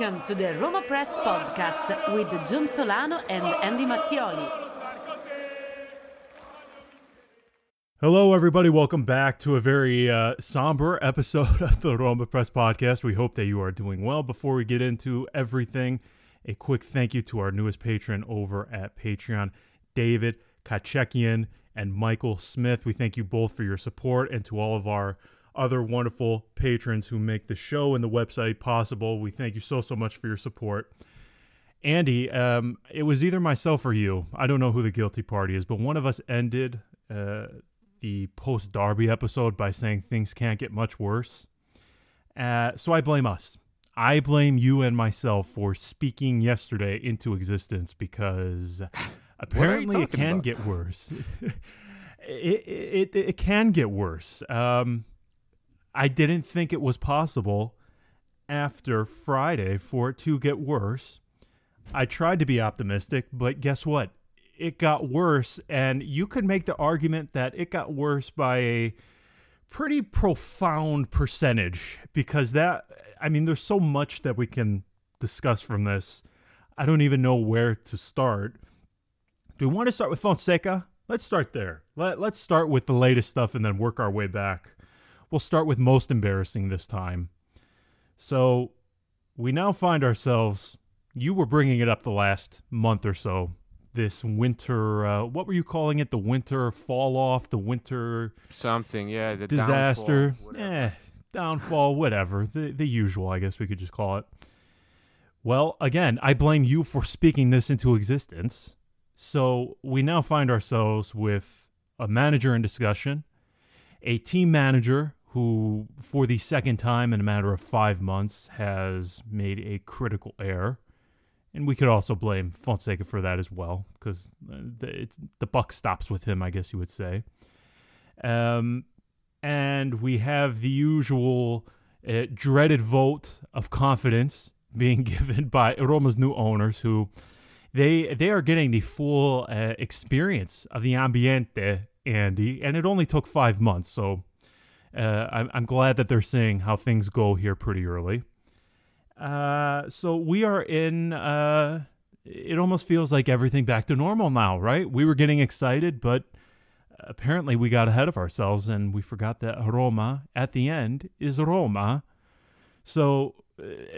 Welcome to the Roma Press Podcast with John Solano and Andy Mattioli. Hello, everybody. Welcome back to a very somber episode of the Roma Press Podcast. We hope that you are doing well. Before we get into everything, a quick thank you to our newest patron over at Patreon, David Kacekian and Michael Smith. We thank you both for your support, and to all of our other wonderful patrons who make the show and the website possible. We thank you so much for your support. Andy, it was either myself or you. I don't know who the guilty party is, but one of us ended the post-Derby episode by saying things can't get much worse. So I blame us. I blame you and myself for speaking yesterday into existence, because apparently it can get worse. It can get worse. I didn't think it was possible after Friday for it to get worse. I tried to be optimistic, but guess what? It got worse, and you could make the argument that it got worse by a pretty profound percentage, because there's so much that we can discuss from this. I don't even know where to start. Do we want to start with Fonseca? Let's start there. Let's start with the latest stuff and then work our way back. We'll start with most embarrassing this time. So we now find ourselves, you were bringing it up the last month or so, this winter, what were you calling it? The winter fall off, the winter something, yeah, the disaster, downfall, whatever, the usual, I guess we could just call it. Well, again, I blame you for speaking this into existence. So we now find ourselves with a manager in discussion, a team manager who, for the second time in a matter of 5 months, has made a critical error. And we could also blame Fonseca for that as well, because the buck stops with him, I guess you would say. And we have the usual dreaded vote of confidence being given by Roma's new owners, who they are getting the full experience of the ambiente, Andy, and it only took 5 months, so I'm glad that they're seeing how things go here pretty early. So we are in, it almost feels like everything back to normal now, right? We were getting excited, but apparently we got ahead of ourselves and we forgot that Roma at the end is Roma. So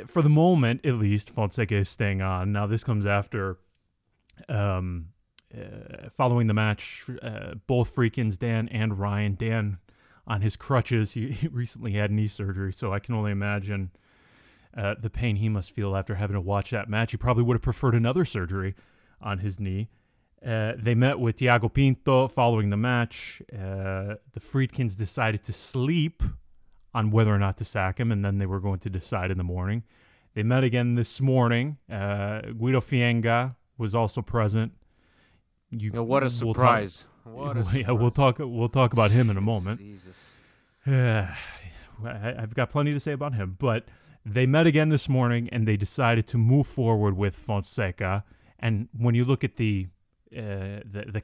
for the moment, at least, Fonseca is staying on. Now this comes after following the match, both Friedkin's Dan and Ryan. Dan on his crutches. He recently had knee surgery, so I can only imagine the pain he must feel after having to watch that match. He probably would have preferred another surgery on his knee. They met with Tiago Pinto following the match. The Friedkins decided to sleep on whether or not to sack him, and then they were going to decide in the morning. They met again this morning. Guido Fienga was also present. What a surprise. We'll talk about him in a moment. Jesus. I've got plenty to say about him. But they met again this morning, and they decided to move forward with Fonseca. And when you look at the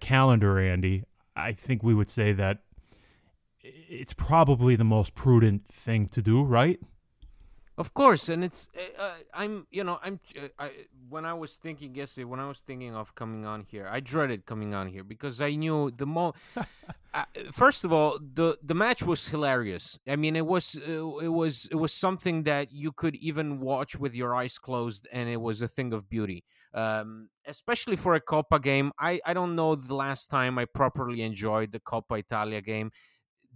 calendar, Andy, I think we would say that it's probably the most prudent thing to do, right? Of course, and it's when I was thinking of coming on here, I dreaded coming on here because I knew the more. First of all, the match was hilarious. I mean, it was something that you could even watch with your eyes closed, and it was a thing of beauty. Especially for a Coppa game, I don't know the last time I properly enjoyed the Coppa Italia game.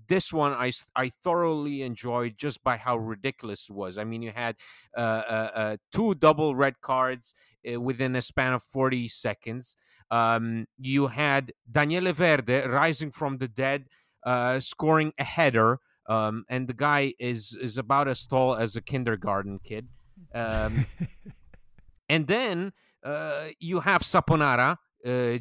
This one I thoroughly enjoyed just by how ridiculous it was. I mean, you had two double red cards within a span of 40 seconds. You had Daniele Verde rising from the dead, scoring a header, and the guy is about as tall as a kindergarten kid. And then you have Saponara,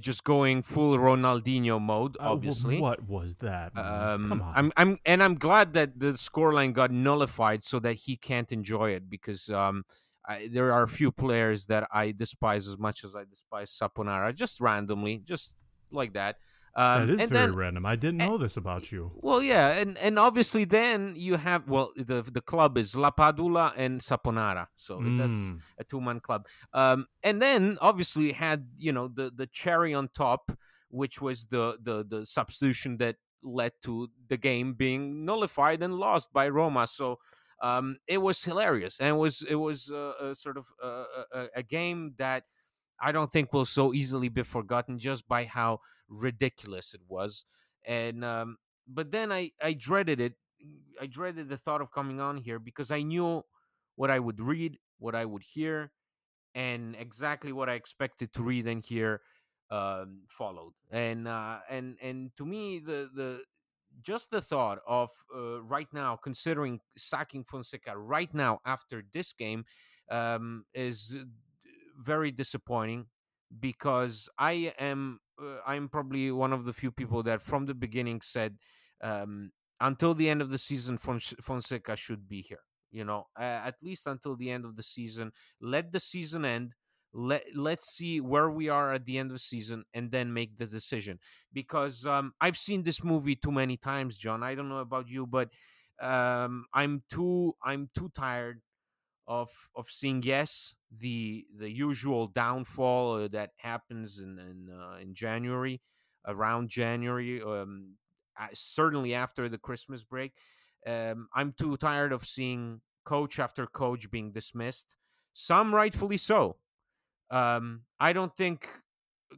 just going full Ronaldinho mode, obviously. What was that? Come on. I'm glad that the scoreline got nullified so that he can't enjoy it, because there are a few players that I despise as much as I despise Saponara, just randomly, just like that. That is very random. I didn't know this about you. Well, yeah, and obviously then you have, well, the club is La Padula and Saponara, so that's a two-man club. And then obviously had, you know, the cherry on top, which was the substitution that led to the game being nullified and lost by Roma. So it was hilarious, and it was a sort of a game that I don't think will so easily be forgotten just by how ridiculous it was. And but then I dreaded it. I dreaded the thought of coming on here because I knew what I would read, what I would hear, and exactly what I expected to read and hear followed. And to me, the thought of right now considering sacking Fonseca right now after this game is very disappointing, because I'm probably one of the few people that from the beginning said until the end of the season Fonseca should be here, you know, at least until the end of the season. Let the season end, let's see where we are at the end of the season and then make the decision, because I've seen this movie too many times, John. I don't know about you, but I'm too tired of seeing the usual downfall that happens in January, around January, certainly after the Christmas break. I'm too tired of seeing coach after coach being dismissed, some rightfully so. I don't think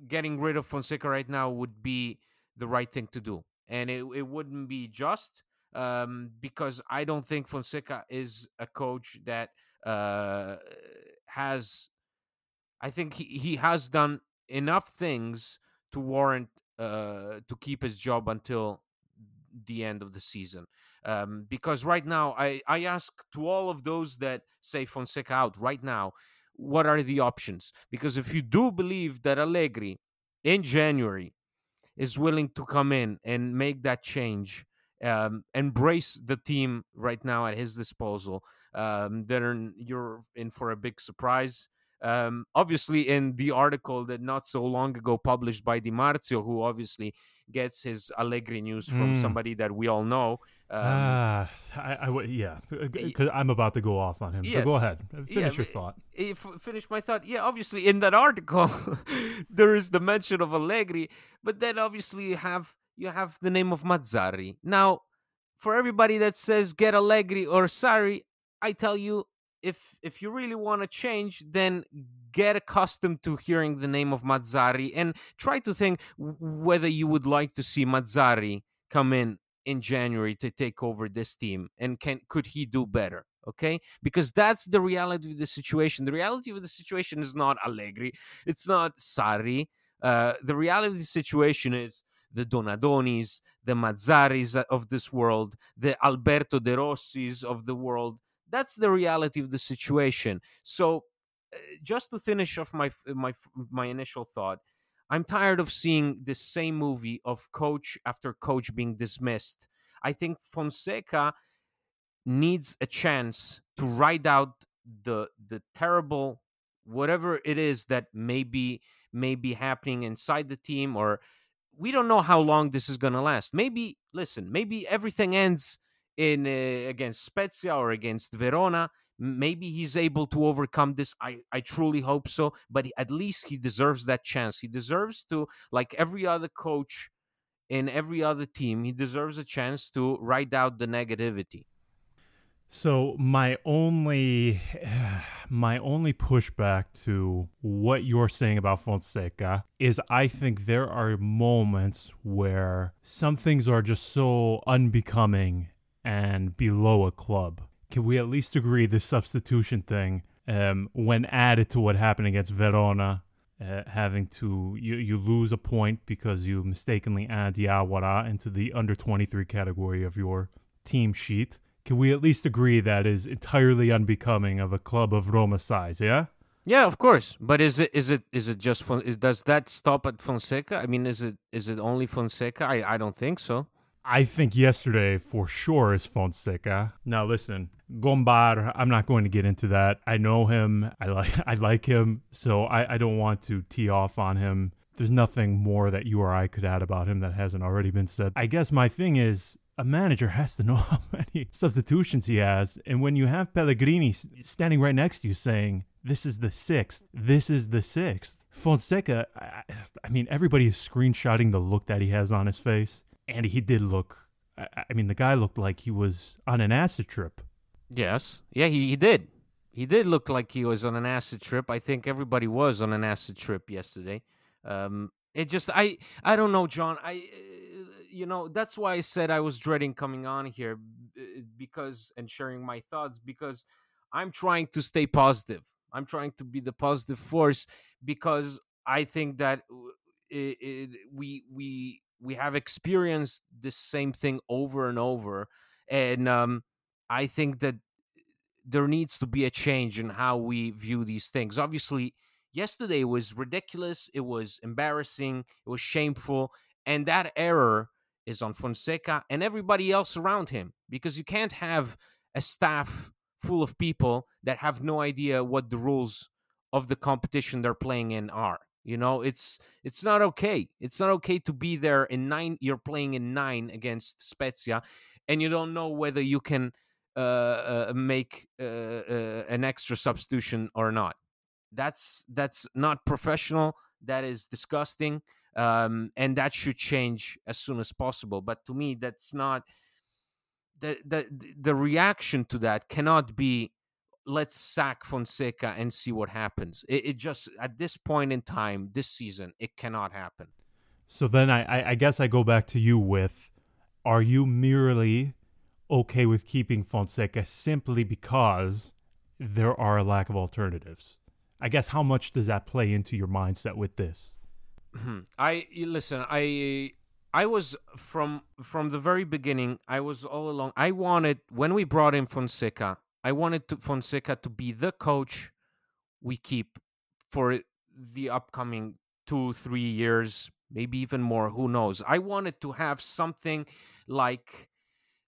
getting rid of Fonseca right now would be the right thing to do, and it wouldn't be just because I don't think Fonseca is a coach that he has done enough things to warrant to keep his job until the end of the season. Because right now, I ask to all of those that say Fonseca out right now, what are the options? Because if you do believe that Allegri in January is willing to come in and make that change, embrace the team right now at his disposal, then you're in for a big surprise. Obviously, in the article that not so long ago published by Di Marzio, who obviously gets his Allegri news from somebody that we all know. Yeah, because I'm about to go off on him. Yes. So go ahead. Finish your thought. Finish my thought. Yeah, obviously, in that article, there is the mention of Allegri, but then obviously you have the name of Mazzari. Now, for everybody that says get Allegri or Sarri, I tell you, if you really want to change, then get accustomed to hearing the name of Mazzari and try to think whether you would like to see Mazzari come in January to take over this team, and could he do better? Okay, because that's the reality of the situation. The reality of the situation is not Allegri. It's not Sarri. The reality of the situation is the Donadonis, the Mazzaris of this world, the Alberto De Rossis of the world. That's the reality of the situation. So just to finish off my initial thought, I'm tired of seeing this same movie of coach after coach being dismissed. I think Fonseca needs a chance to ride out the terrible, whatever it is that may be happening inside the team, or we don't know how long this is going to last. Maybe everything ends in against Spezia or against Verona. Maybe he's able to overcome this. I truly hope so. But at least he deserves that chance. He deserves to, like every other coach in every other team, he deserves a chance to ride out the negativity. So my only pushback to what you're saying about Fonseca is I think there are moments where some things are just so unbecoming and below a club. Can we at least agree the substitution thing, when added to what happened against Verona, having to you lose a point because you mistakenly add Diawara into the under 23 category of your team sheet. Can we at least agree that is entirely unbecoming of a club of Roma size? Yeah. Yeah, of course. But is it just does that stop at Fonseca? I mean, is it only Fonseca? I don't think so. I think yesterday for sure is Fonseca. Now listen, Gombar, I'm not going to get into that. I know him. I like him. So I don't want to tee off on him. there's nothing more that you or I could add about him that hasn't already been said. I guess my thing is, a manager has to know how many substitutions he has. And when you have Pellegrini standing right next to you saying, this is the sixth. Fonseca, I mean, everybody is screenshotting the look that he has on his face. And he did look, I mean, the guy looked like he was on an acid trip. Yes. Yeah, he did. He did look like he was on an acid trip. I think everybody was on an acid trip yesterday. It just, I don't know, John. You know, that's why I said I was dreading coming on here and sharing my thoughts, because I'm trying to stay positive. I'm trying to be the positive force, because I think that we have experienced the same thing over and over. And I think that there needs to be a change in how we view these things. Obviously, yesterday was ridiculous. It was embarrassing. It was shameful. And that error is on Fonseca and everybody else around him, because you can't have a staff full of people that have no idea what the rules of the competition they're playing in are. You know, it's not okay. It's not okay to be there in 9. You're playing in 9 against Spezia, and you don't know whether you can make an extra substitution or not. That's not professional. That is disgusting. And that should change as soon as possible. But to me, that's not the reaction to that cannot be, let's sack Fonseca and see what happens. It just, at this point in time, this season, it cannot happen. So then I guess I go back to you with, are you merely okay with keeping Fonseca simply because there are a lack of alternatives? I guess how much does that play into your mindset with this? I was from the very beginning. I was all along. I wanted, when we brought in Fonseca, I wanted Fonseca to be the coach we keep for the upcoming 2-3 years, maybe even more. Who knows? I wanted to have something like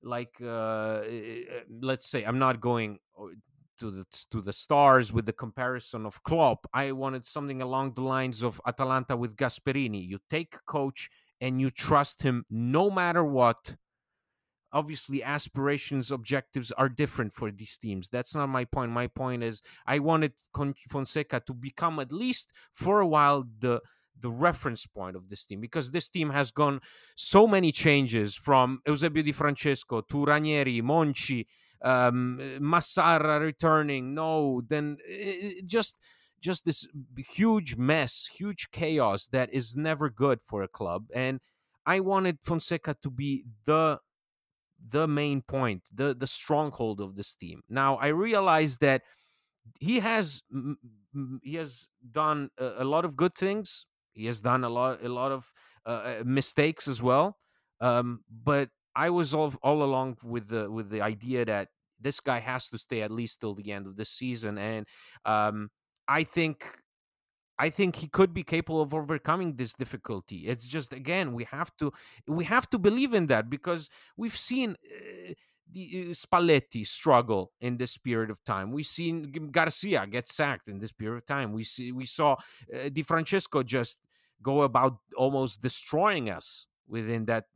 let's say, I'm not going to the stars with the comparison of Klopp. I wanted something along the lines of Atalanta with Gasperini. You take a coach and you trust him no matter what. Obviously, aspirations, objectives are different for these teams. That's not my point. My point is I wanted Fonseca to become, at least for a while, the reference point of this team, because this team has gone so many changes, from Eusebio Di Francesco to Ranieri, Monchi, Mazzara returning, just this huge mess, huge chaos that is never good for a club. And I wanted Fonseca to be the main point, the stronghold of this team. Now I realize that he has done a lot of good things. He has done a lot of mistakes as well, but I was all along with the idea that this guy has to stay at least till the end of this season, and I think he could be capable of overcoming this difficulty. It's just, again, we have to believe in that, because we've seen the Spalletti struggle in this period of time. We've seen Garcia get sacked in this period of time. We saw Di Francesco just go about almost destroying us. Within that,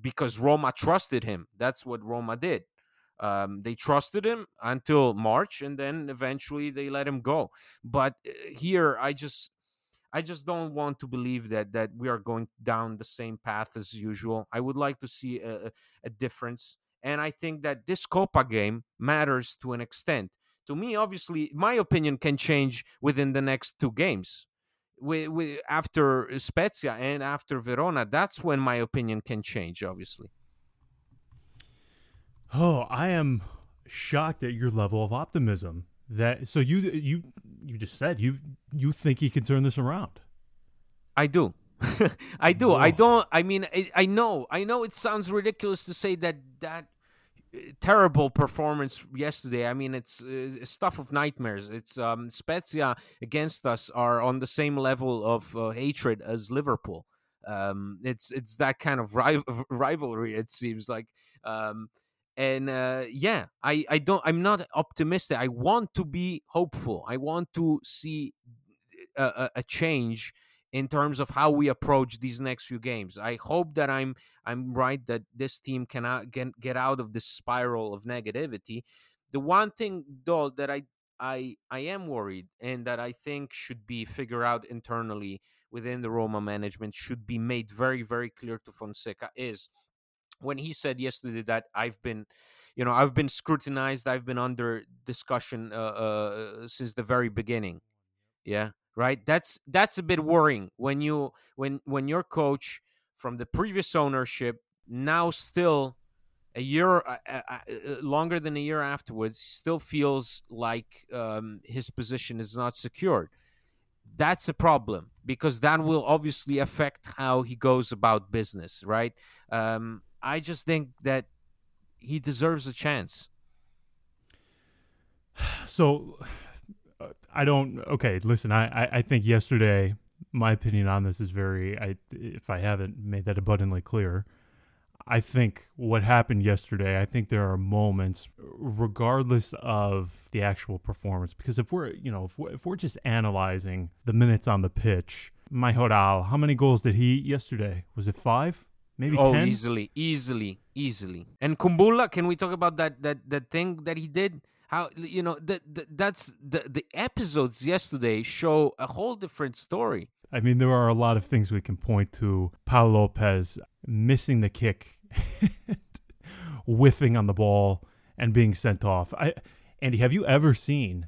because Roma trusted him. That's what Roma did. They trusted him until March, and then eventually they let him go. But here, I just don't want to believe that we are going down the same path as usual. I would like to see a difference. And I think that this Copa game matters to an extent. To me, obviously, my opinion can change within the next 2 games. We after Spezia and after Verona, that's when my opinion can change, obviously. Oh, I am shocked at your level of optimism. So you just said you think he can turn this around. I do. I do. Whoa. I know it sounds ridiculous to say that terrible performance yesterday. I mean, it's stuff of nightmares. It's Spezia against us are on the same level of hatred as Liverpool. It's that kind of rivalry, it seems like. I'm not optimistic. I want to be hopeful. I want to see a change in terms of how we approach these next few games. I hope that I'm right, that this team cannot get out of this spiral of negativity. The one thing, though, that I am worried, and that I think should be figured out internally within the Roma management, should be made very, very clear to Fonseca, is when he said yesterday that I've been scrutinized, I've been under discussion since the very beginning. Yeah, right. That's a bit worrying when your coach from the previous ownership, now still a year longer than a year afterwards, still feels like his position is not secured. That's a problem, because that will obviously affect how he goes about business, right? I just think that he deserves a chance. So I don't. Okay, listen. I think yesterday my opinion on this is very. If I haven't made that abundantly clear. I think what happened yesterday, I think there are moments, regardless of the actual performance, because if we're just analyzing the minutes on the pitch, my Horal, how many goals did he eat yesterday? Was it 5? Maybe 10? Oh, easily. And Kumbulla, can we talk about that thing that he did? How, you know, that's the episodes yesterday show a whole different story. I mean, there are a lot of things we can point to. Paulo Lopez missing the kick, whiffing on the ball, and being sent off. Andy, have you ever seen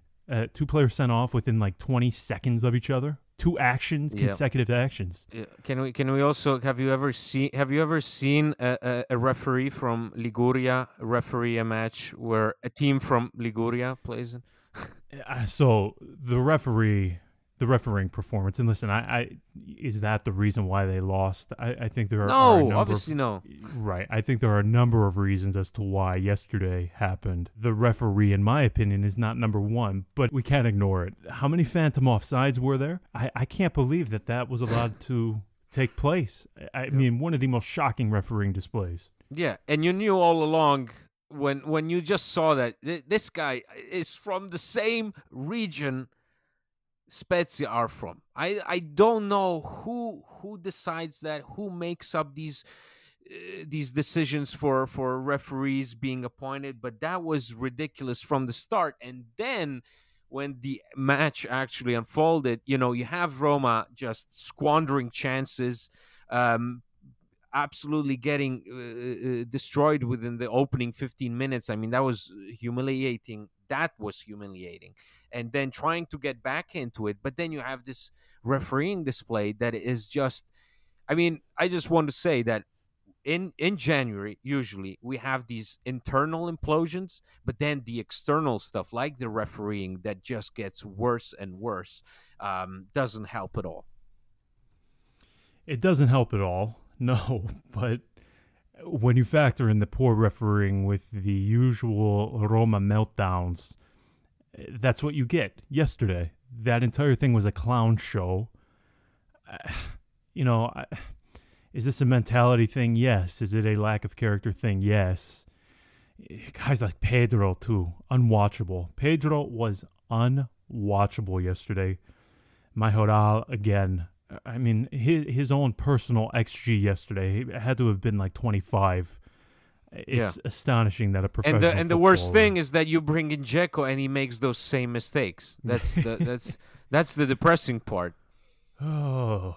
two players sent off within like 20 seconds of each other? Two actions, consecutive actions. Yeah. Can we also have you ever seen a referee from Liguria referee a match where a team from Liguria plays in? So the referee. The refereeing performance, and listen, is that the reason why they lost? I think there are no. Right, I think there are a number of reasons as to why yesterday happened. The referee, in my opinion, is not number one, but we can't ignore it. How many phantom offsides were there? I can't believe that was allowed to take place. I mean, one of the most shocking refereeing displays. Yeah, and you knew all along. When you just saw that this guy is from the same region Spezia are from. I don't know who decides that, who makes up these decisions for referees being appointed, but that was ridiculous from the start. And then when the match actually unfolded, you know, you have Roma just squandering chances, absolutely getting destroyed within the opening 15 minutes. I mean, that was humiliating. And then trying to get back into it. But then you have this refereeing display that is just... I mean, I just want to say that in January, usually, we have these internal implosions, but then the external stuff, like the refereeing, that just gets worse and worse, doesn't help at all. It doesn't help at all, no, but... When you factor in the poor refereeing with the usual Roma meltdowns, that's what you get yesterday. That entire thing was a clown show. Is this a mentality thing? Yes. Is it a lack of character thing? Yes. Guys like Pedro, too. Unwatchable. Pedro was unwatchable yesterday. Majoral, again. I mean, his own personal XG yesterday had to have been like 25. It's astonishing that a professional and the worst thing is that you bring in Dzeko and he makes those same mistakes. That's the depressing part. Oh,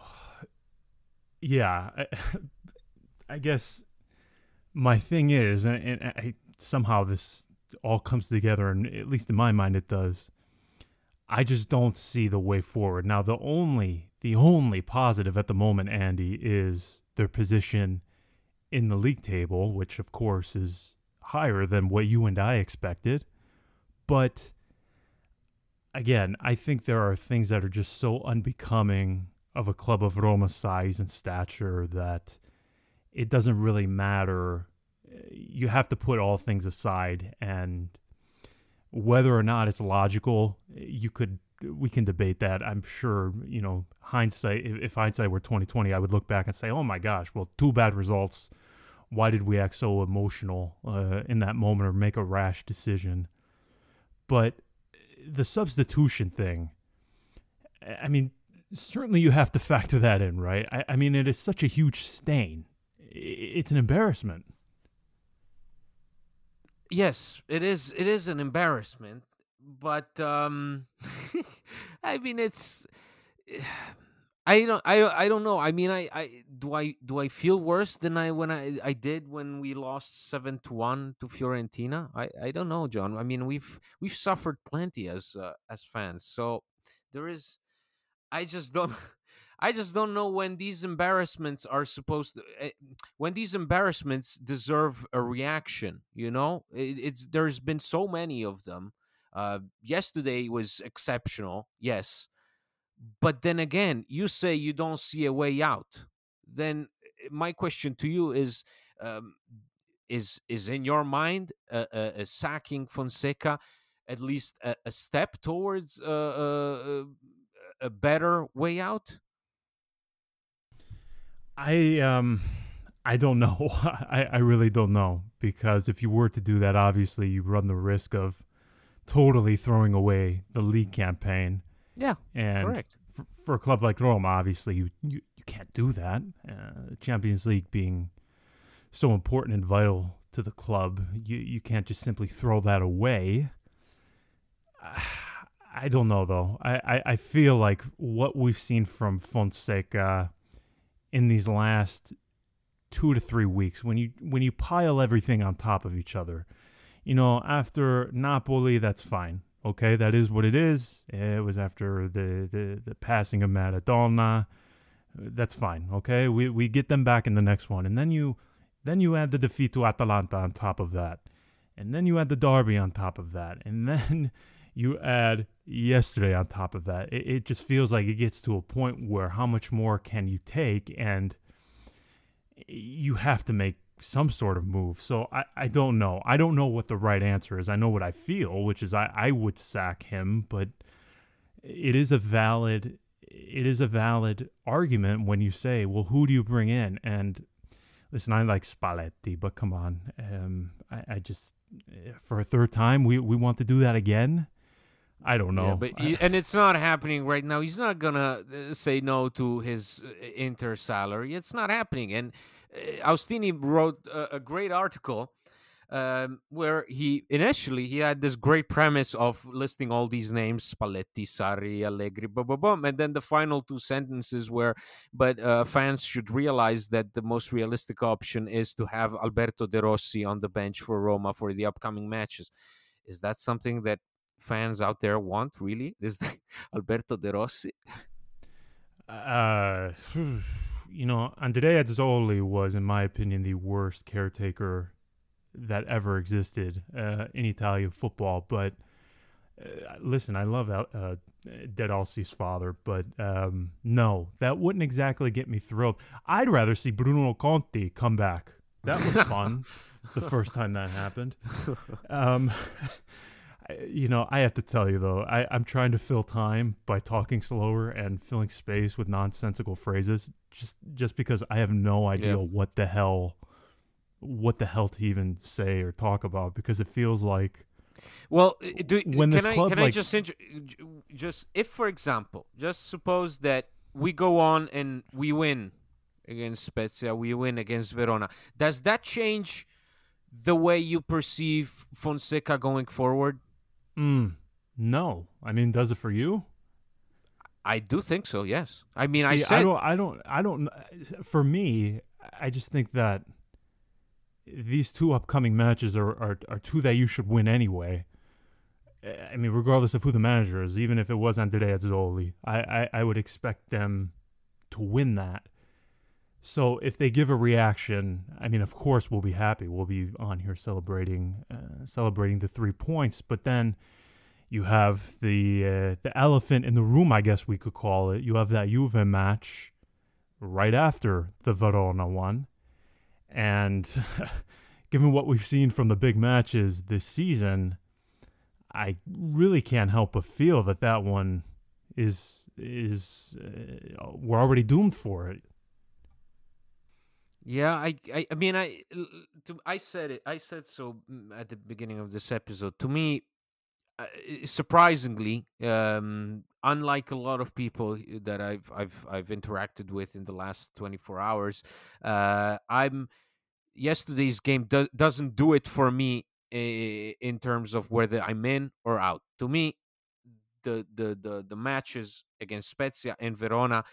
yeah. I guess my thing is, and somehow this all comes together, and at least in my mind it does. I just don't see the way forward. Now, the only positive at the moment, Andy, is their position in the league table, which, of course, is higher than what you and I expected. But, again, I think there are things that are just so unbecoming of a club of Roma's size and stature that it doesn't really matter. You have to put all things aside, and whether or not it's logical, we can debate that. I'm sure, you know, hindsight, if hindsight were 2020, I would look back and say, oh my gosh, well, two bad results. Why did we act so emotional in that moment or make a rash decision? But the substitution thing, I mean, certainly you have to factor that in, right? I mean, it is such a huge stain. It's an embarrassment. Yes, it is. It is an embarrassment. But I mean, it's. I don't know. I mean, I feel worse than I did when we lost 7-1 to Fiorentina. I don't know, John. I mean, we've suffered plenty as fans. So there is. I just don't know when these embarrassments are supposed to, when these embarrassments deserve a reaction, you know? There's been so many of them. Yesterday was exceptional, yes. But then again, you say you don't see a way out. Then my question to you is in your mind sacking Fonseca at least a step towards a better way out? I don't know. I really don't know, because if you were to do that, obviously you run the risk of totally throwing away the league campaign. Yeah, and correct. For a club like Roma, obviously you can't do that. Champions League being so important and vital to the club, you can't just simply throw that away. I don't know, though. I feel like what we've seen from Fonseca in these last 2 to 3 weeks, when you pile everything on top of each other, you know, after Napoli, that's fine. Okay, that is what it is. It was after the passing of Maradona. That's fine. Okay, we get them back in the next one. And then you add the defeat to Atalanta on top of that. And then you add the derby on top of that. And then you add yesterday on top of that. It just feels like it gets to a point where how much more can you take, and you have to make some sort of move. So I don't know. I don't know what the right answer is. I know what I feel, which is I would sack him, but it is a valid argument when you say, well, who do you bring in? And listen, I like Spalletti, but come on. I just, for a third time, we want to do that again. I don't know. Yeah, but and it's not happening right now. He's not going to say no to his Inter salary. It's not happening. And Austini wrote a great article where he had this great premise of listing all these names, Spalletti, Sarri, Allegri, blah, blah, blah. And then the final two sentences were, but fans should realize that the most realistic option is to have Alberto De Rossi on the bench for Roma for the upcoming matches. Is that something that fans out there want, really? Is that Alberto De Rossi? You know, Andrea Azzoli was, in my opinion, the worst caretaker that ever existed in Italian football. But listen, I love De Rossi's father, but no, that wouldn't exactly get me thrilled. I'd rather see Bruno Conti come back. That was fun the first time that happened. You know, I have to tell you, though, I'm trying to fill time by talking slower and filling space with nonsensical phrases just because I have no idea what the hell to even say or talk about, because it feels like... Well, if, for example, just suppose that we go on and we win against Spezia, we win against Verona. Does that change the way you perceive Fonseca going forward? No. I mean, does it for you? I do think so, yes. I mean, for me, I just think that these two upcoming matches are two that you should win anyway. I mean, regardless of who the manager is, even if it was Andrea Azzoli, I would expect them to win that. So if they give a reaction, I mean, of course, we'll be happy. We'll be on here celebrating the 3 points. But then you have the elephant in the room, I guess we could call it. You have that Juve match right after the Verona one. And given what we've seen from the big matches this season, I really can't help but feel that one is we're already doomed for it. Yeah, I said so at the beginning of this episode. To me, surprisingly, unlike a lot of people that I've interacted with in the last 24 hours, yesterday's game doesn't do it for me in terms of whether I'm in or out. To me, the matches against Spezia and Verona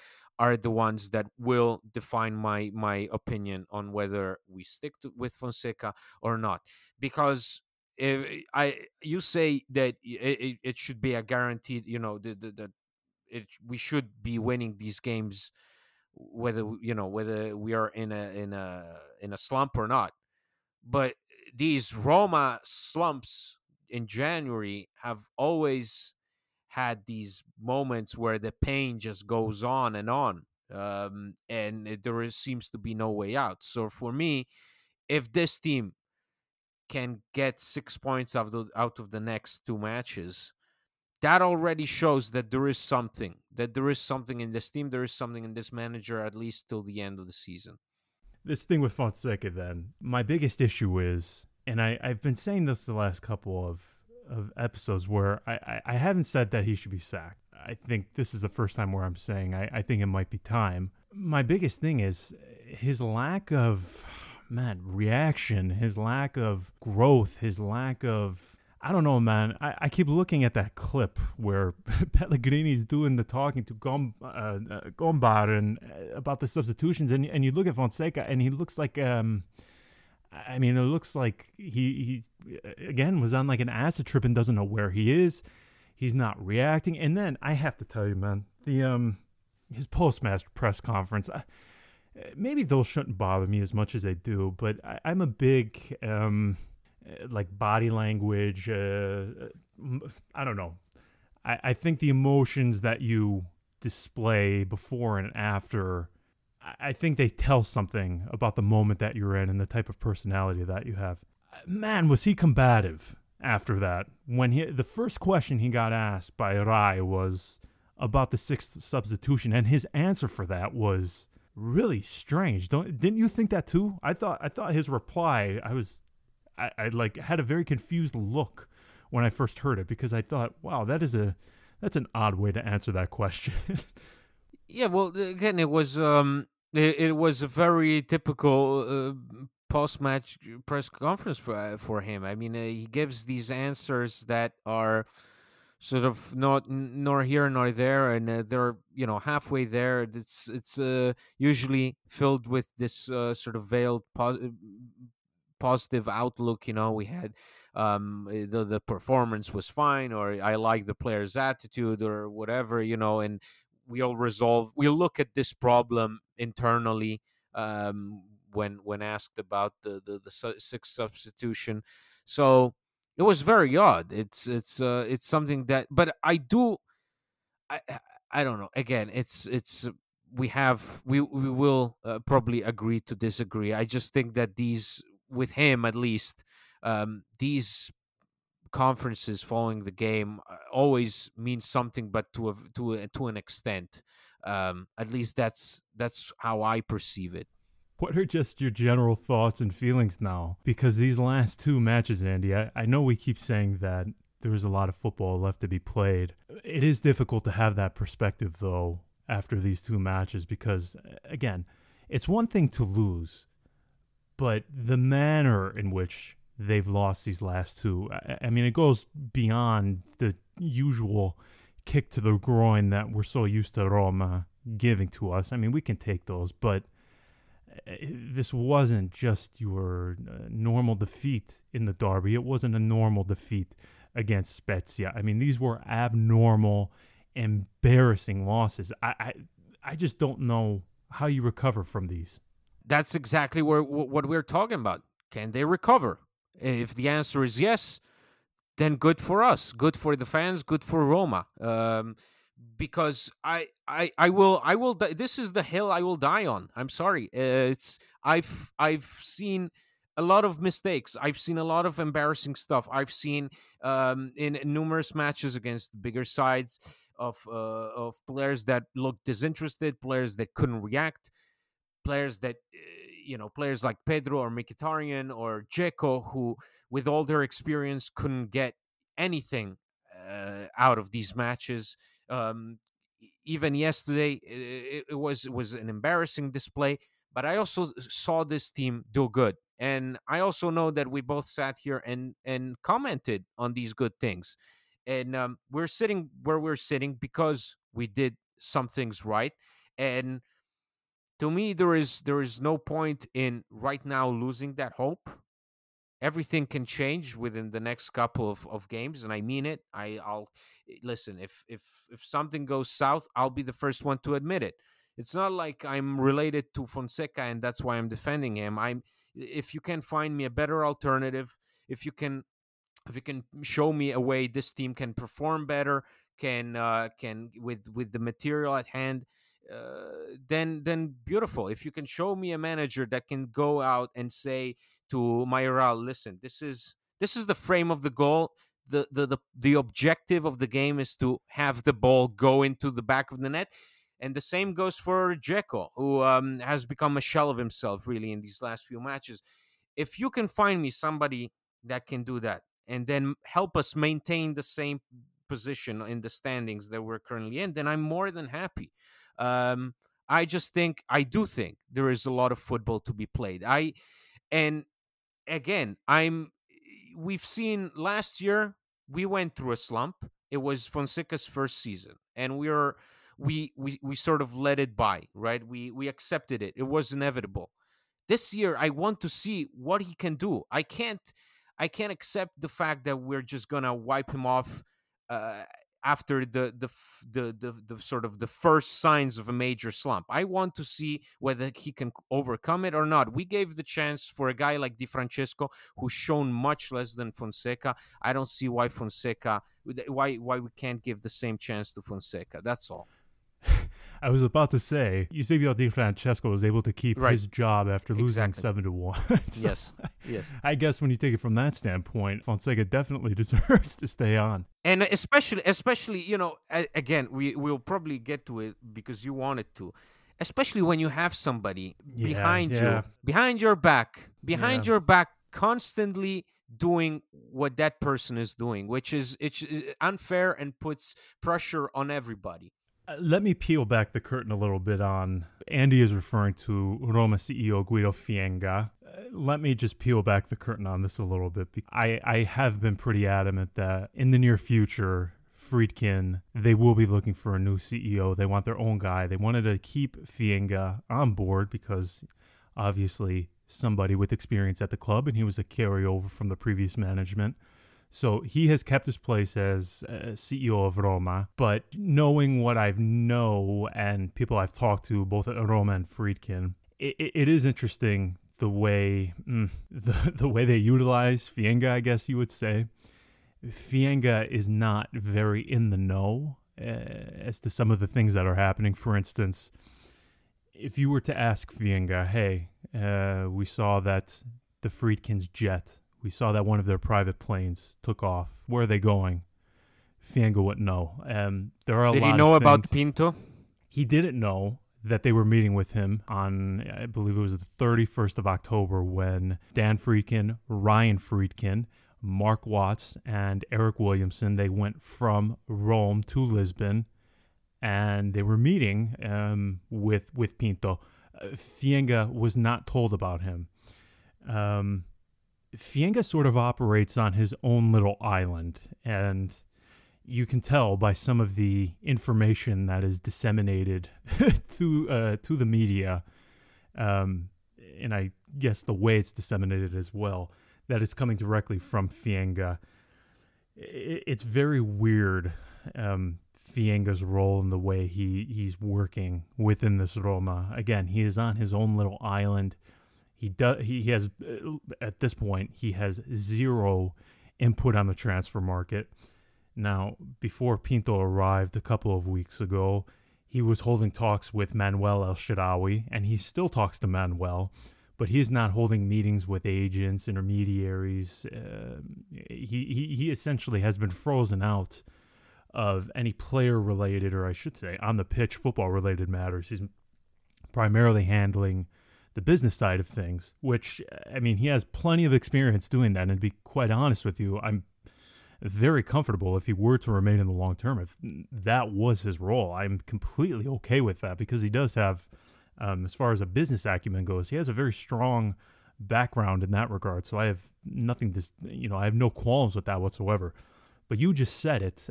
are the ones that will define my opinion on whether we stick with Fonseca or not. Because you say that it should be a guaranteed, we should be winning these games, whether we are in a slump or not. But these Roma slumps in January have always had these moments where the pain just goes on, and there seems to be no way out. So for me, if this team can get 6 points out of the next two matches, that already shows that there is something in this team, there is something in this manager, at least till the end of the season. This thing with Fonseca, then, my biggest issue is, and I've been saying this the last couple of episodes, where I haven't said that he should be sacked. I think this is the first time where I'm saying I think it might be time. My biggest thing is his lack of reaction, his lack of growth, his lack of, I don't know, man. I keep looking at that clip where Pellegrini's doing the talking to Gombar and about the substitutions, and you look at Fonseca, and he looks like, it looks like he again was on like an acid trip and doesn't know where he is. He's not reacting. And then I have to tell you, man, the his post-match press conference, maybe those shouldn't bother me as much as they do, but I'm a big like body language. I don't know. I think the emotions that you display before and after, I think they tell something about the moment that you're in and the type of personality that you have. Man, was he combative after that. When the first question he got asked by Rai was about the sixth substitution, and his answer for that was really strange. Didn't you think that too? I thought his reply, I had a very confused look when I first heard it, because I thought, wow, that's an odd way to answer that question. Yeah, well, again, it was a very typical post-match press conference for him. I mean, he gives these answers that are sort of not nor here nor there, and they're halfway there. It's usually filled with this sort of veiled positive outlook. We had the performance was fine, or I like the player's attitude, or whatever, and we'll look at this problem internally when asked about the sixth substitution. So it was very odd. It's something that, but I don't know. Again, it's we will probably agree to disagree. I just think that these, with him at least, these conferences following the game always means something, but to an extent. At least that's how I perceive it. What are just your general thoughts and feelings now? Because these last two matches, Andy, I know we keep saying that there is a lot of football left to be played. It is difficult to have that perspective, though, after these two matches, because, again, it's one thing to lose, but the manner in which they've lost these last two, it goes beyond the usual kick to the groin that we're so used to Roma giving to us. I mean, we can take those, but this wasn't just your normal defeat in the derby. It wasn't a normal defeat against Spezia. I mean, these were abnormal, embarrassing losses. I just don't know how you recover from these. That's exactly what we're talking about. Can they recover? If the answer is yes, then good for us, good for the fans, good for Roma. Because I will. This is the hill I will die on. I'm sorry. I've seen a lot of mistakes. I've seen a lot of embarrassing stuff. I've seen in numerous matches against bigger sides of players that looked disinterested, players that couldn't react, players that. Players like Pedro or Mkhitaryan or Dzeko, who, with all their experience, couldn't get anything out of these matches. Even yesterday, it was an embarrassing display. But I also saw this team do good. And I also know that we both sat here and commented on these good things. And we're sitting where we're sitting because we did some things right. And to me, there is no point in right now losing that hope. Everything can change within the next couple of games, and I mean it. I'll listen, if something goes south, I'll be the first one to admit it. It's not like I'm related to Fonseca and that's why I'm defending him. If you can find me a better alternative, if you can show me a way this team can perform better, can with the material at hand, then beautiful. If you can show me a manager that can go out and say to Mayoral, listen, this is the frame of the goal. The objective of the game is to have the ball go into the back of the net. And the same goes for Dzeko, who has become a shell of himself, really, in these last few matches. If you can find me somebody that can do that and then help us maintain the same position in the standings that we're currently in, then I'm more than happy. I do think there is a lot of football to be played. We've seen last year, we went through a slump. It was Fonseca's first season, and we sort of let it by, right? We accepted it. It was inevitable. This year, I want to see what he can do. I can't accept the fact that we're just gonna wipe him off after the sort of the first signs of a major slump. I want to see whether he can overcome it or not. We gave the chance for a guy like Di Francesco, who's shown much less than Fonseca. I don't see why Fonseca, why we can't give the same chance to Fonseca. That's all. I was about to say, Eusebio Di Francesco was able to keep his job after losing 7-1. So yes. I guess when you take it from that standpoint, Fonseca definitely deserves to stay on. And especially, you know, again, we'll probably get to it because you wanted to. Especially when you have somebody behind you, behind your back, constantly doing what that person is doing, which is it's unfair and puts pressure on everybody. Let me peel back the curtain a little bit on, Andy is referring to Roma CEO Guido Fienga. Let me just peel back the curtain on this a little bit. I have been pretty adamant that in the near future, Friedkin, they will be looking for a new CEO. They want their own guy. They wanted to keep Fienga on board because obviously somebody with experience at the club, and he was a carryover from the previous management. So he has kept his place as CEO of Roma, but knowing what I know and people I've talked to, both at Roma and Friedkin, it is interesting the way the way they utilize Fienga, I guess you would say. Fienga is not very in the know as to some of the things that are happening. For instance, if you were to ask Fienga, hey, we saw that the Friedkin's jet, we saw that one of their private planes took off. Where are they going? Fienga wouldn't know. Did he know about Pinto? He didn't know that they were meeting with him on, I believe it was the 31st of October, when Dan Friedkin, Ryan Friedkin, Mark Watts, and Eric Williamson, they went from Rome to Lisbon, and they were meeting with Pinto. Fienga was not told about him. Fienga sort of operates on his own little island, and you can tell by some of the information that is disseminated to the media, and I guess the way it's disseminated as well, that it's coming directly from Fienga. It's very weird, Fienga's role and the way he's working within this Roma. Again, he is on his own little island. He has, at this point, he has zero input on the transfer market. Now, before Pinto arrived a couple of weeks ago, he was holding talks with Manuel El Shaarawy, and he still talks to Manuel, but he is not holding meetings with agents, intermediaries. He essentially has been frozen out of any player-related, or I should say, on-the-pitch football-related matters. He's primarily handling the business side of things, which, I mean, he has plenty of experience doing that. And to be quite honest with you, I'm very comfortable if he were to remain in the long term, if that was his role. I'm completely okay with that because he does have, as far as a business acumen goes, he has a very strong background in that regard. So I have nothing to, I have no qualms with that whatsoever. But you just said it.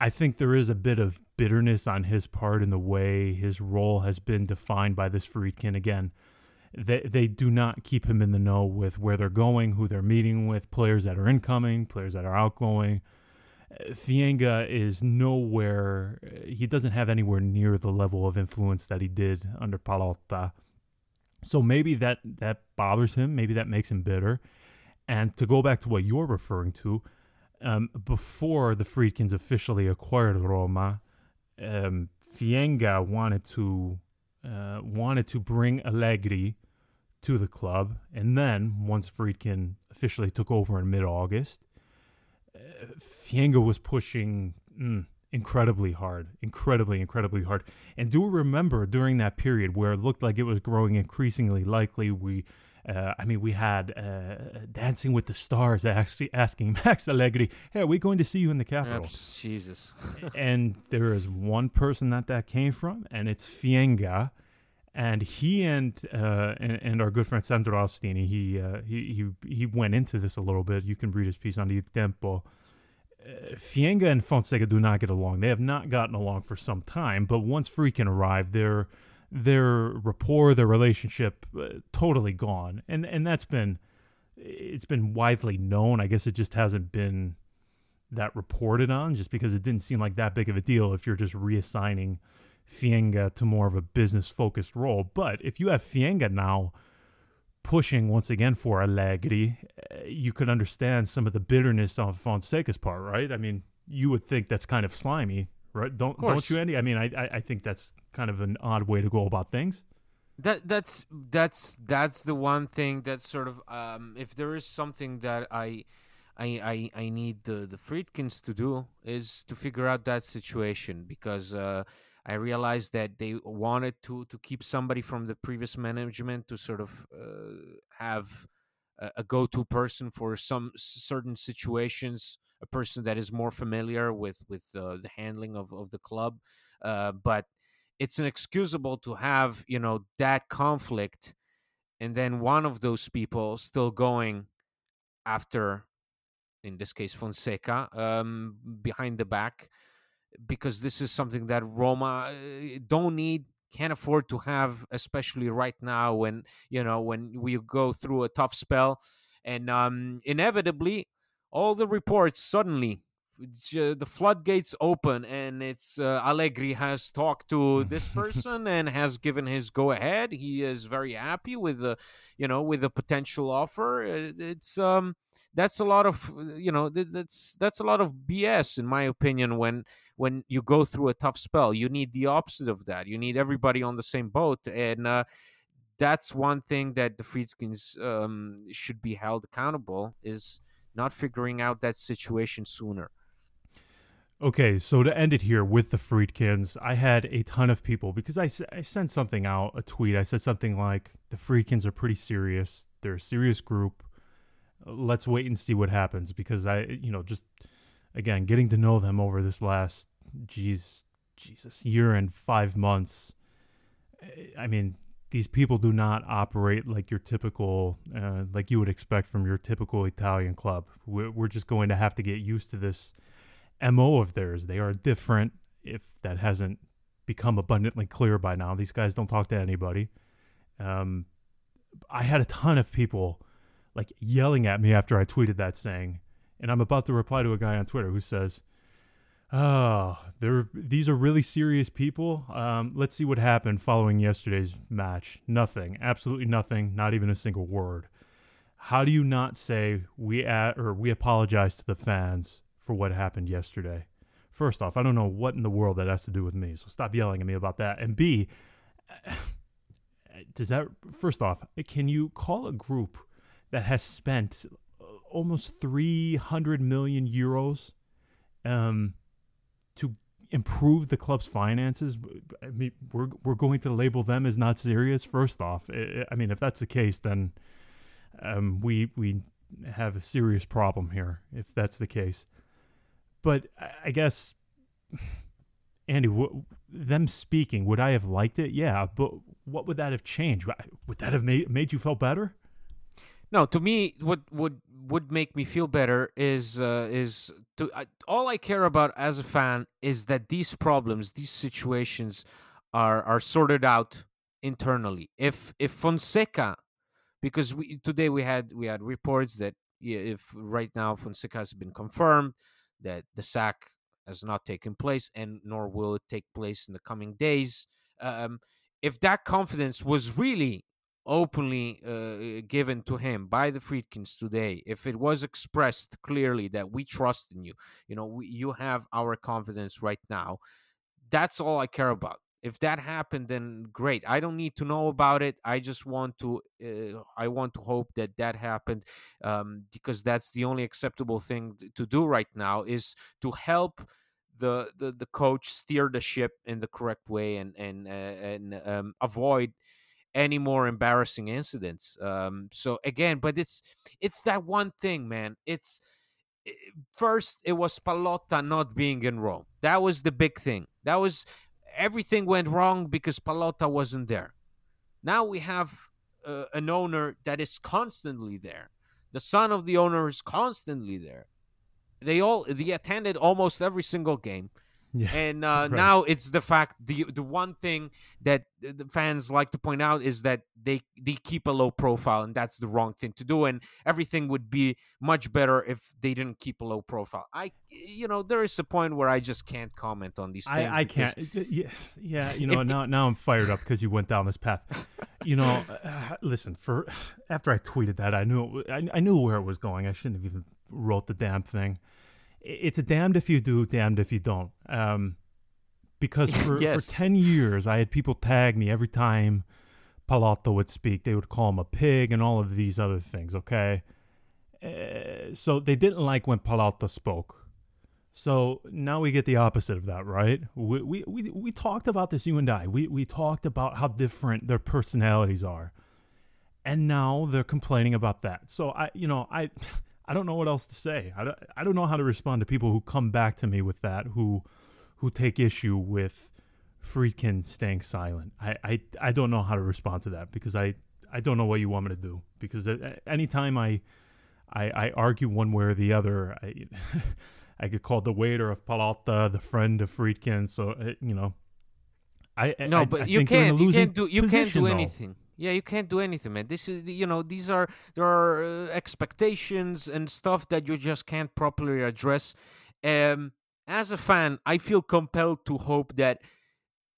I think there is a bit of bitterness on his part in the way his role has been defined by this Friedkin. Again, they do not keep him in the know with where they're going, who they're meeting with, players that are incoming, players that are outgoing. Fienga is nowhere. He doesn't have anywhere near the level of influence that he did under Palotta. So maybe that bothers him. Maybe that makes him bitter. And to go back to what you're referring to, before the Friedkins officially acquired Roma, Fienga wanted to bring Allegri to the club. And then once Friedkin officially took over in mid-August, Fienga was pushing incredibly hard. And do remember during that period where it looked like it was growing increasingly likely, we had Dancing with the Stars asking Max Allegri, hey, are we going to see you in the Capitol? Jesus. And there is one person that came from, and it's Fienga. And he and our good friend Sandro Austini, he went into this a little bit. You can read his piece on Il Tempo. Fienga and Fonseca do not get along. They have not gotten along for some time. But once Friedkin arrived, their rapport, their relationship, totally gone. And it's been widely known. I guess it just hasn't been that reported on, just because it didn't seem like that big of a deal if you're just reassigning Fienga to more of a business-focused role. But if you have Fienga now pushing once again for Allegri, you could understand some of the bitterness on Fonseca's part, right? I mean, you would think that's kind of slimy, right? Don't you, Andy? I mean, I think that's kind of an odd way to go about things. That's the one thing that sort of, if there is something that I need the Friedkins to do, is to figure out that situation, because I realized that they wanted to keep somebody from the previous management to sort of have a go-to person for some certain situations, a person that is more familiar with the handling of the club. But it's inexcusable to have, that conflict and then one of those people still going after, in this case, Fonseca, behind the back, because this is something that Roma can't afford to have, especially right now when we go through a tough spell. And inevitably, all the reports suddenly, the floodgates open, and it's Allegri has talked to this person and has given his go-ahead. He is very happy with the potential offer. It's that's a lot of that's a lot of BS, in my opinion. When you go through a tough spell, you need the opposite of that. You need everybody on the same boat, and that's one thing that the Friedkins should be held accountable, is not figuring out that situation sooner. Okay, so to end it here with the Friedkins, I had a ton of people, because I sent something out, a tweet. I said something like, the Friedkins are pretty serious. They're a serious group. Let's wait and see what happens, because again, getting to know them over this last, year and 5 months, I mean, these people do not operate like your typical, like you would expect from your typical Italian club. We're just going to have to get used to this MO of theirs. They are different, if that hasn't become abundantly clear by now. These guys don't talk to anybody. I had a ton of people like yelling at me after I tweeted that, saying, and I'm about to reply to a guy on Twitter who says, oh, these are really serious people. Let's see what happened following yesterday's match. Nothing, absolutely nothing, not even a single word. How do you not say we apologize to the fans for what happened yesterday? First off, I don't know what in the world that has to do with me, so stop yelling at me about that. And B, first off, can you call a group that has spent almost 300 million euros to improve the club's finances? I mean, we're going to label them as not serious? First off, I mean, if that's the case, then we have a serious problem here if that's the case. But I guess, Andy, them speaking, would I have liked it? Yeah, but what would that have changed? Would that have made you feel better? No, to me, what would make me feel better is all I care about as a fan is that these problems, these situations are sorted out internally. If Fonseca, because today we had reports that if right now Fonseca has been confirmed that the sack has not taken place and nor will it take place in the coming days. If that confidence was really openly given to him by the Friedkins today, if it was expressed clearly that we trust in you, you have our confidence right now, that's all I care about. If that happened, then great. I don't need to know about it. I just want to. I want to hope that happened, because that's the only acceptable thing to do right now is to help the coach steer the ship in the correct way and avoid any more embarrassing incidents. So again, but it's that one thing, man. It's first it was Palotta not being in Rome. That was the big thing. That was. Everything went wrong because Palotta wasn't there. Now we have an owner that is constantly there. The son of the owner is constantly there. They attended almost every single game. Yeah, and right. Now it's the fact, the one thing that the fans like to point out is that they keep a low profile, and that's the wrong thing to do. And everything would be much better if they didn't keep a low profile. There is a point where I just can't comment on these things. I can't. Yeah. Now I'm fired up because you went down this path. Listen. After I tweeted that, I knew where it was going. I shouldn't have even wrote the damn thing. It's a damned if you do, damned if you don't. Because for 10 years, I had people tag me every time Palotta would speak. They would call him a pig and all of these other things, okay? So they didn't like when Palotta spoke. So now we get the opposite of that, right? We talked about this, you and I. We talked about how different their personalities are. And now they're complaining about that. So, I don't know what else to say. I don't know how to respond to people who come back to me with that, who take issue with Friedkin staying silent. I don't know how to respond to that because I don't know what you want me to do. Because anytime I argue one way or the other, I get called the waiter of Palotta, the friend of Friedkin. So you can't do anything. Yeah, you can't do anything, man. This is, there are expectations and stuff that you just can't properly address. As a fan, I feel compelled to hope that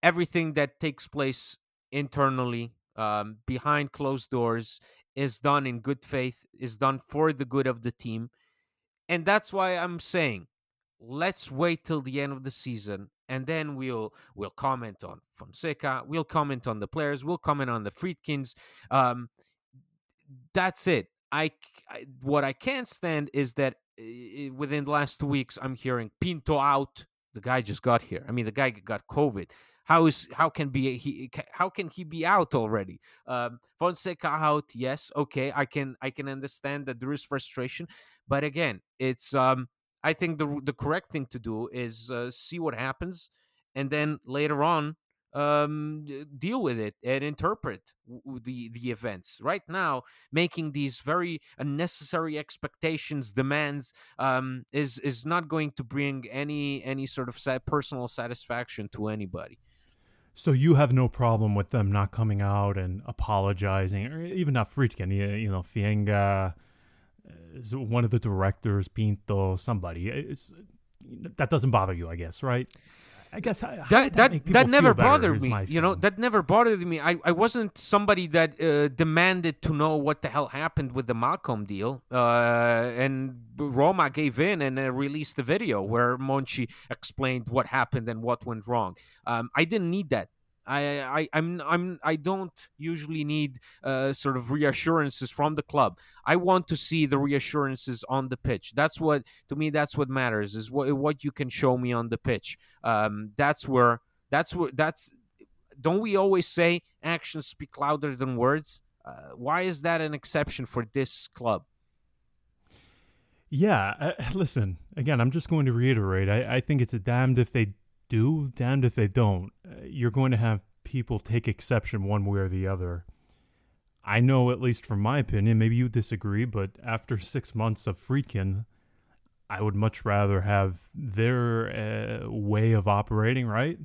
everything that takes place internally, behind closed doors, is done in good faith, is done for the good of the team. And that's why I'm saying, let's wait till the end of the season. And then we'll comment on Fonseca. We'll comment on the players. We'll comment on the Friedkins. That's it. What I can't stand is that within the last 2 weeks, I'm hearing Pinto out. The guy just got here. I mean, the guy got COVID. How can he be out already? Fonseca out. Yes, okay. I can understand that there is frustration, but again, it's. I think the correct thing to do is see what happens and then later on deal with it and interpret the events. Right now, making these very unnecessary expectations, demands, is not going to bring any sort of personal satisfaction to anybody. So you have no problem with them not coming out and apologizing, or even not Friedkin, Fienga... one of the directors, Pinto, somebody. That doesn't bother you, I guess, right? I guess that never bothered me. That never bothered me. I wasn't somebody that demanded to know what the hell happened with the Malcolm deal. And Roma gave in and released the video where Monchi explained what happened and what went wrong. I didn't need that. I don't usually need sort of reassurances from the club. I want to see the reassurances on the pitch. That's what, to me, that's what matters, is what you can show me on the pitch. Don't we always say actions speak louder than words? Why is that an exception for this club? Yeah, listen, again, I'm just going to reiterate. I think it's a damned if they do, damned if they don't. You're going to have people take exception one way or the other. I know, at least from my opinion, maybe you disagree, but after 6 months of Friedkin, I would much rather have their way of operating, right?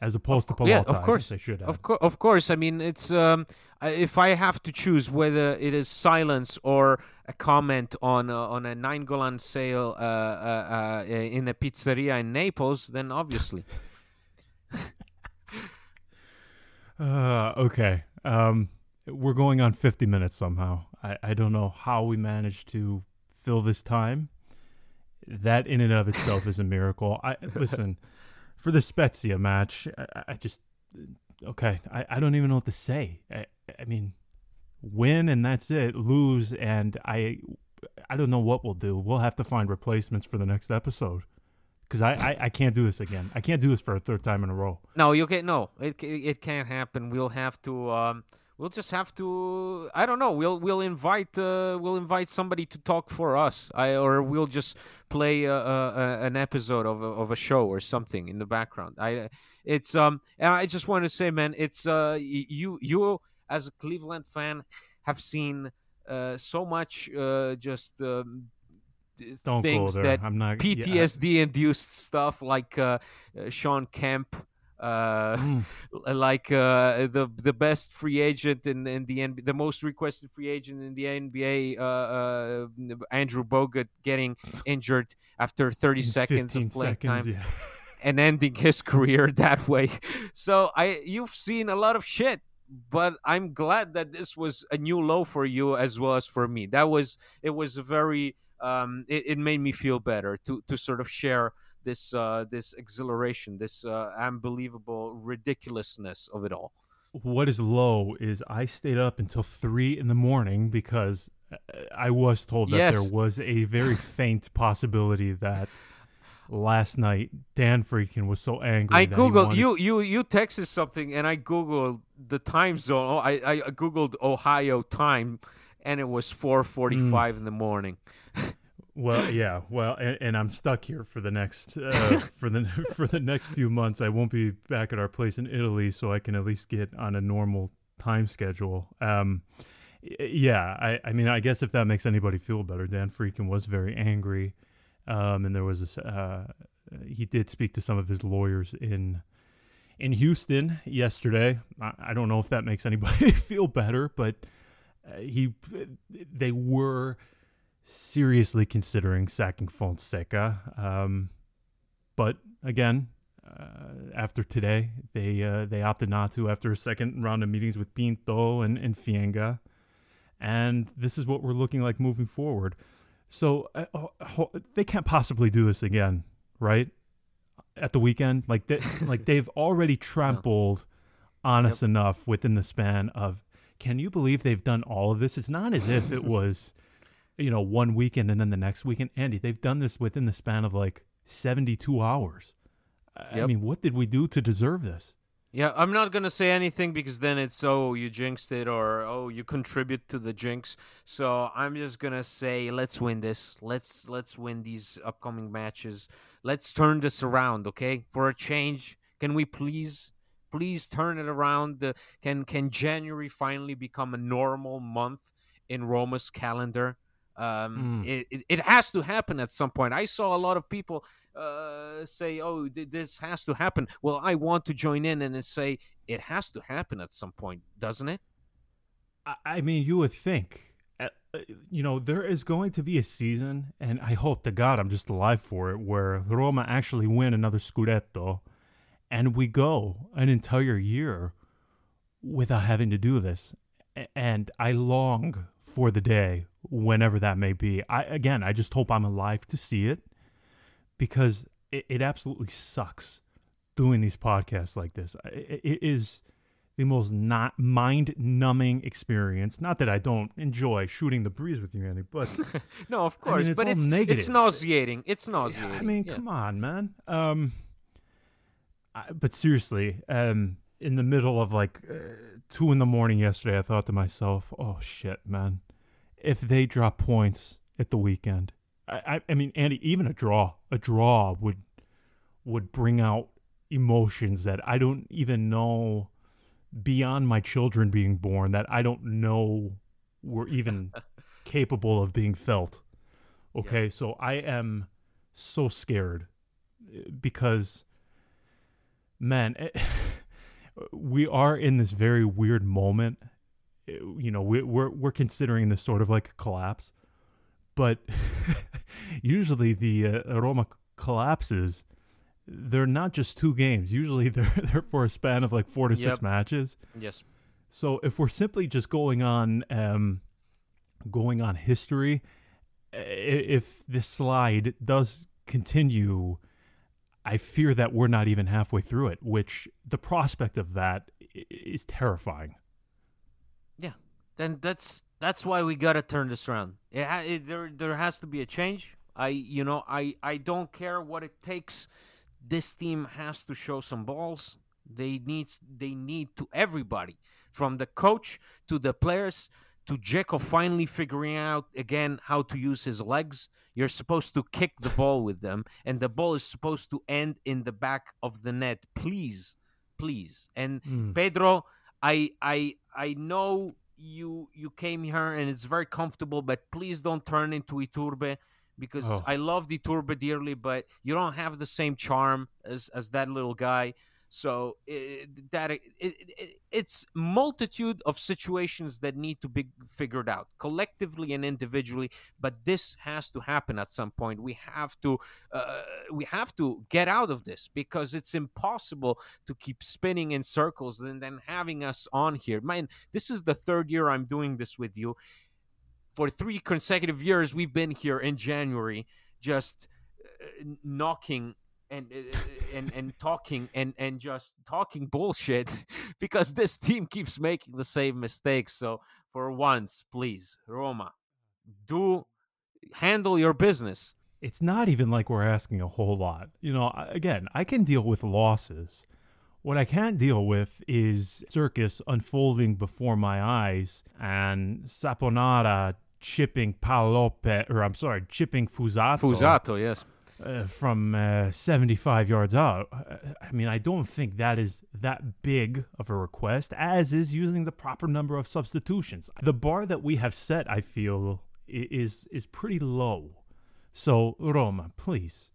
As opposed to Palotta. Yeah, of course. I should have. Of course. I mean, it's if I have to choose whether it is silence or a comment on a 9-goal sale in a pizzeria in Naples, then obviously. Okay. We're going on 50 minutes somehow. I don't know how we managed to fill this time. That in and of itself is a miracle. Listen. For the Spezia match, I don't even know what to say. I mean, win and that's it. Lose and I don't know what we'll do. We'll have to find replacements for the next episode because I can't do this again. I can't do this for a third time in a row. No, you can't. No, it can't happen. We'll have to. We'll just have to. I don't know. We'll invite somebody to talk for us. Or we'll just play an episode of a show or something in the background. I just want to say, man, it's you as a Cleveland fan have seen so much just. Don't things go there. That I'm not, PTSD induced stuff like Sean Kemp. Like the best free agent in the NBA, the most requested free agent in the NBA, Andrew Bogut getting injured after 30 seconds of playing time, yeah. And ending his career that way. So you've seen a lot of shit, but I'm glad that this was a new low for you as well as for me. It was a very it made me feel better to sort of share. This exhilaration, this unbelievable ridiculousness of it all. What is low is I stayed up until 3 a.m. because I was told that there was a very faint possibility that last night Dan Friedkin was so angry. I googled you texted something and I googled the time zone. I googled Ohio time and it was 4:45 in the morning. Well, yeah. Well, and I'm stuck here for the next for the next few months. I won't be back at our place in Italy, so I can at least get on a normal time schedule. I mean, I guess if that makes anybody feel better, Dan Friedkin was very angry, and there was this, he did speak to some of his lawyers in Houston yesterday. I don't know if that makes anybody feel better, but they were. Seriously considering sacking Fonseca, but again, after today, they opted not to. After a second round of meetings with Pinto and Fienga, and this is what we're looking like moving forward. So they can't possibly do this again, right? At the weekend, they've already trampled on us enough within the span of. Can you believe they've done all of this? It's not as if it was. You know, one weekend and then the next weekend. Andy, they've done this within the span of 72 hours. I mean, what did we do to deserve this? Yeah, I'm not going to say anything because then it's, you jinxed it or, you contribute to the jinx. So I'm just going to say, let's win this. Let's win these upcoming matches. Let's turn this around, okay? For a change, can we please turn it around? Can January finally become a normal month in Roma's calendar? It has to happen at some point. I saw a lot of people say, this has to happen. Well, I want to join in and say it has to happen at some point, doesn't it? I mean, you would think, there is going to be a season, and I hope to God I'm just alive for it, where Roma actually win another Scudetto, and we go an entire year without having to do this. And I long for the day, whenever that may be. I just hope I'm alive to see it because it absolutely sucks doing these podcasts like this. It is the most not mind-numbing experience. Not that I don't enjoy shooting the breeze with you, Andy, but... No, of course, I mean, but it's nauseating. It's nauseating. Yeah, I mean, come on, man. But seriously... in the middle of 2 a.m. yesterday, I thought to myself, oh, shit, man. if they drop points at the weekend. I mean, Andy, even a draw would bring out emotions that I don't even know, beyond my children being born, that I don't know were even capable of being felt. Okay, yeah. So I am so scared because, man, we are in this very weird moment. You know, we're considering this sort of like a collapse, but usually the Roma collapses, they're not just two games. Usually they're for a span of like 4 to 6 matches. Yes. So if we're simply just going on history, if this slide does continue, I fear that we're not even halfway through it, which the prospect of that is terrifying. Yeah. Then that's why we got to turn this around. There has to be a change. I don't care what it takes. This team has to show some balls. They need to, everybody, from the coach to the players to Dzeko finally figuring out again how to use his legs. You're supposed to kick the ball with them, and the ball is supposed to end in the back of the net. Please. And Pedro, I know you came here and it's very comfortable, but please don't turn into Iturbe. Because I love Iturbe dearly, but you don't have the same charm as that little guy. So it's multitude of situations that need to be figured out collectively and individually. But this has to happen at some point. We have to get out of this because it's impossible to keep spinning in circles and then having us on here. Man, this is the third year I'm doing this with you. For 3 consecutive years, we've been here in January, just knocking and talking and just talking bullshit because this team keeps making the same mistakes. So for once, please, Roma, do handle your business. It's not even like we're asking a whole lot. You know, again, I can deal with losses. What I can't deal with is circus unfolding before my eyes and Saponara chipping Fusato. Fusato, yes. From 75 yards out. I mean, I don't think that is that big of a request, as is using the proper number of substitutions. The bar that we have set, I feel, is pretty low. So, Roma, please.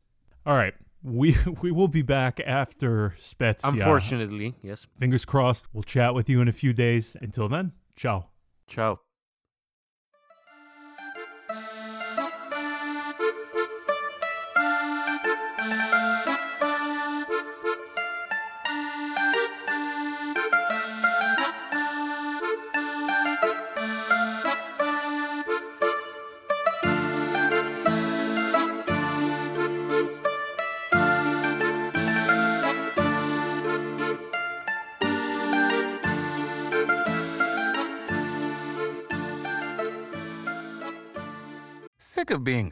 All right. We will be back after Spezia. Unfortunately, yes. Fingers crossed. We'll chat with you in a few days. Until then, ciao. Ciao. Of being